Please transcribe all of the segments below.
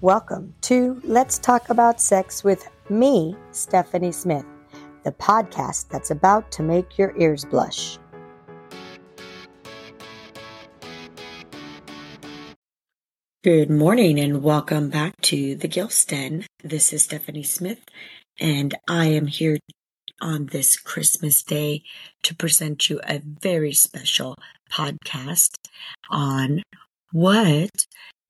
Welcome to Let's Talk About Sex with me, Stephanie Smith, the podcast that's about to make your ears blush. Good morning and welcome back to The Gilfs Den. This is Stephanie Smith, and I am here on this Christmas day to present you a very special podcast on what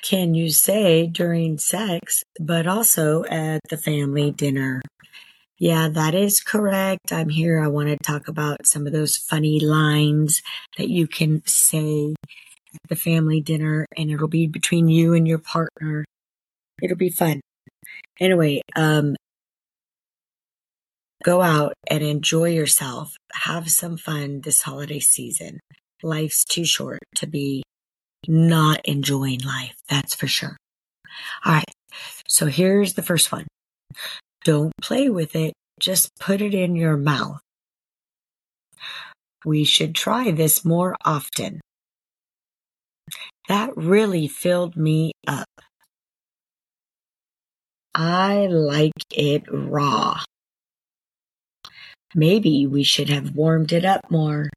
can you say during sex, but also at the family dinner. Yeah, that is correct. I'm here. I want to talk about some of those funny lines that you can say at the family dinner, and it'll be between you and your partner. It'll be fun. Anyway, go out and enjoy yourself. Have some fun this holiday season. Life's too short to be not enjoying life, that's for sure. All right, so here's the first one. Don't play with it, just put it in your mouth. We should try this more often. That really filled me up. I like it raw. Maybe we should have warmed it up more.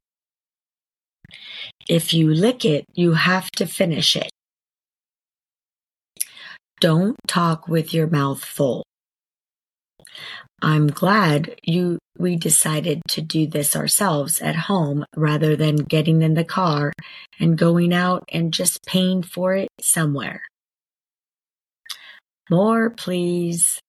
If you lick it, you have to finish it. Don't talk with your mouth full. I'm glad we decided to do this ourselves at home rather than getting in the car and going out and just paying for it somewhere. More, please.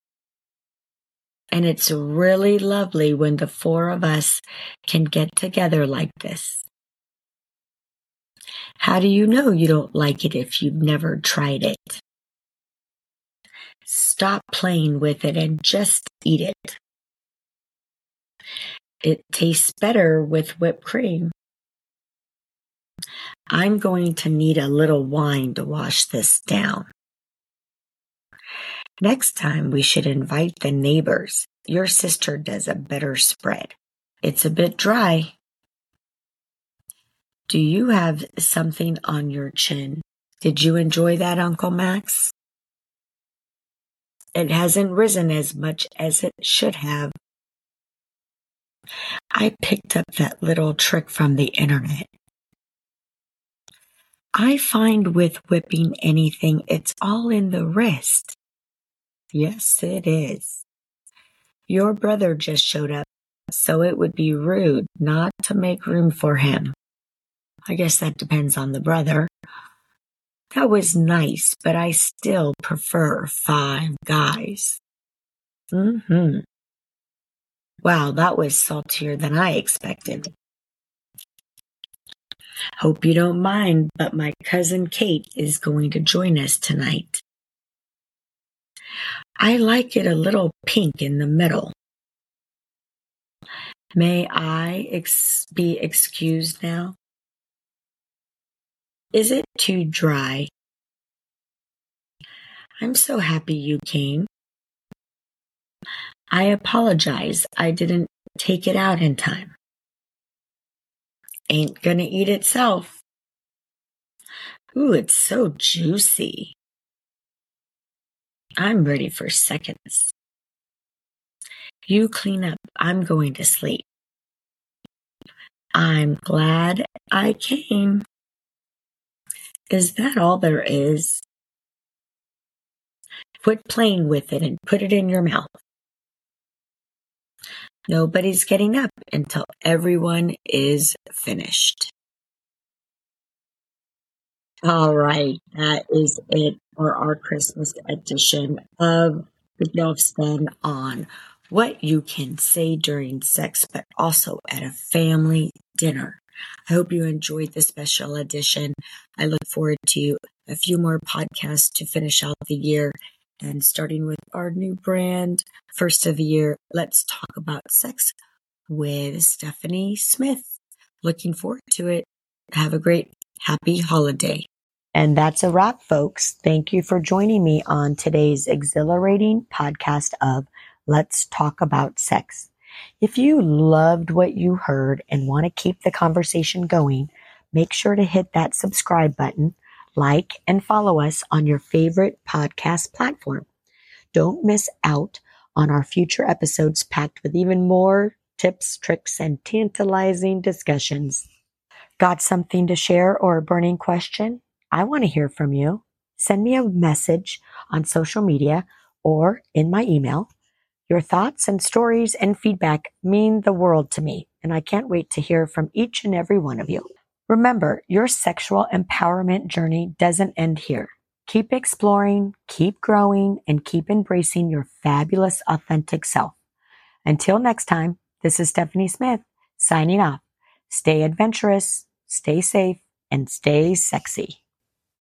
And it's really lovely when the four of us can get together like this. How do you know you don't like it if you've never tried it? Stop playing with it and just eat it. It tastes better with whipped cream. I'm going to need a little wine to wash this down. Next time we should invite the neighbors. Your sister does a better spread. It's a bit dry. Do you have something on your chin? Did you enjoy that, Uncle Max? It hasn't risen as much as it should have. I picked up that little trick from the internet. I find with whipping anything, it's all in the wrist. Yes, it is. Your brother just showed up, so it would be rude not to make room for him. I guess that depends on the brother. That was nice, but I still prefer Five Guys. Wow, that was saltier than I expected. Hope you don't mind, but my cousin Kate is going to join us tonight. I like it a little pink in the middle. May I be excused now? Is it too dry? I'm so happy you came. I apologize. I didn't take it out in time. Ain't gonna eat itself. Ooh, it's so juicy. I'm ready for seconds. You clean up. I'm going to sleep. I'm glad I came. Is that all there is? Quit playing with it and put it in your mouth. Nobody's getting up until everyone is finished. All right, that is it for our Christmas edition of The Gilfs Den on what you can say during sex, but also at a family dinner. I hope you enjoyed this special edition. I look forward to a few more podcasts to finish out the year, and starting with our new brand, first of the year, Let's Talk About Sex with Stephanie Smith. Looking forward to it. Have a great, happy holiday. And that's a wrap, folks. Thank you for joining me on today's exhilarating podcast of Let's Talk About Sex. If you loved what you heard and want to keep the conversation going, make sure to hit that subscribe button, like, and follow us on your favorite podcast platform. Don't miss out on our future episodes packed with even more tips, tricks, and tantalizing discussions. Got something to share or a burning question? I want to hear from you. Send me a message on social media or in my email. Your thoughts and stories and feedback mean the world to me, and I can't wait to hear from each and every one of you. Remember, your sexual empowerment journey doesn't end here. Keep exploring, keep growing, and keep embracing your fabulous, authentic self. Until next time, this is Stephanie Smith signing off. Stay adventurous, stay safe, and stay sexy.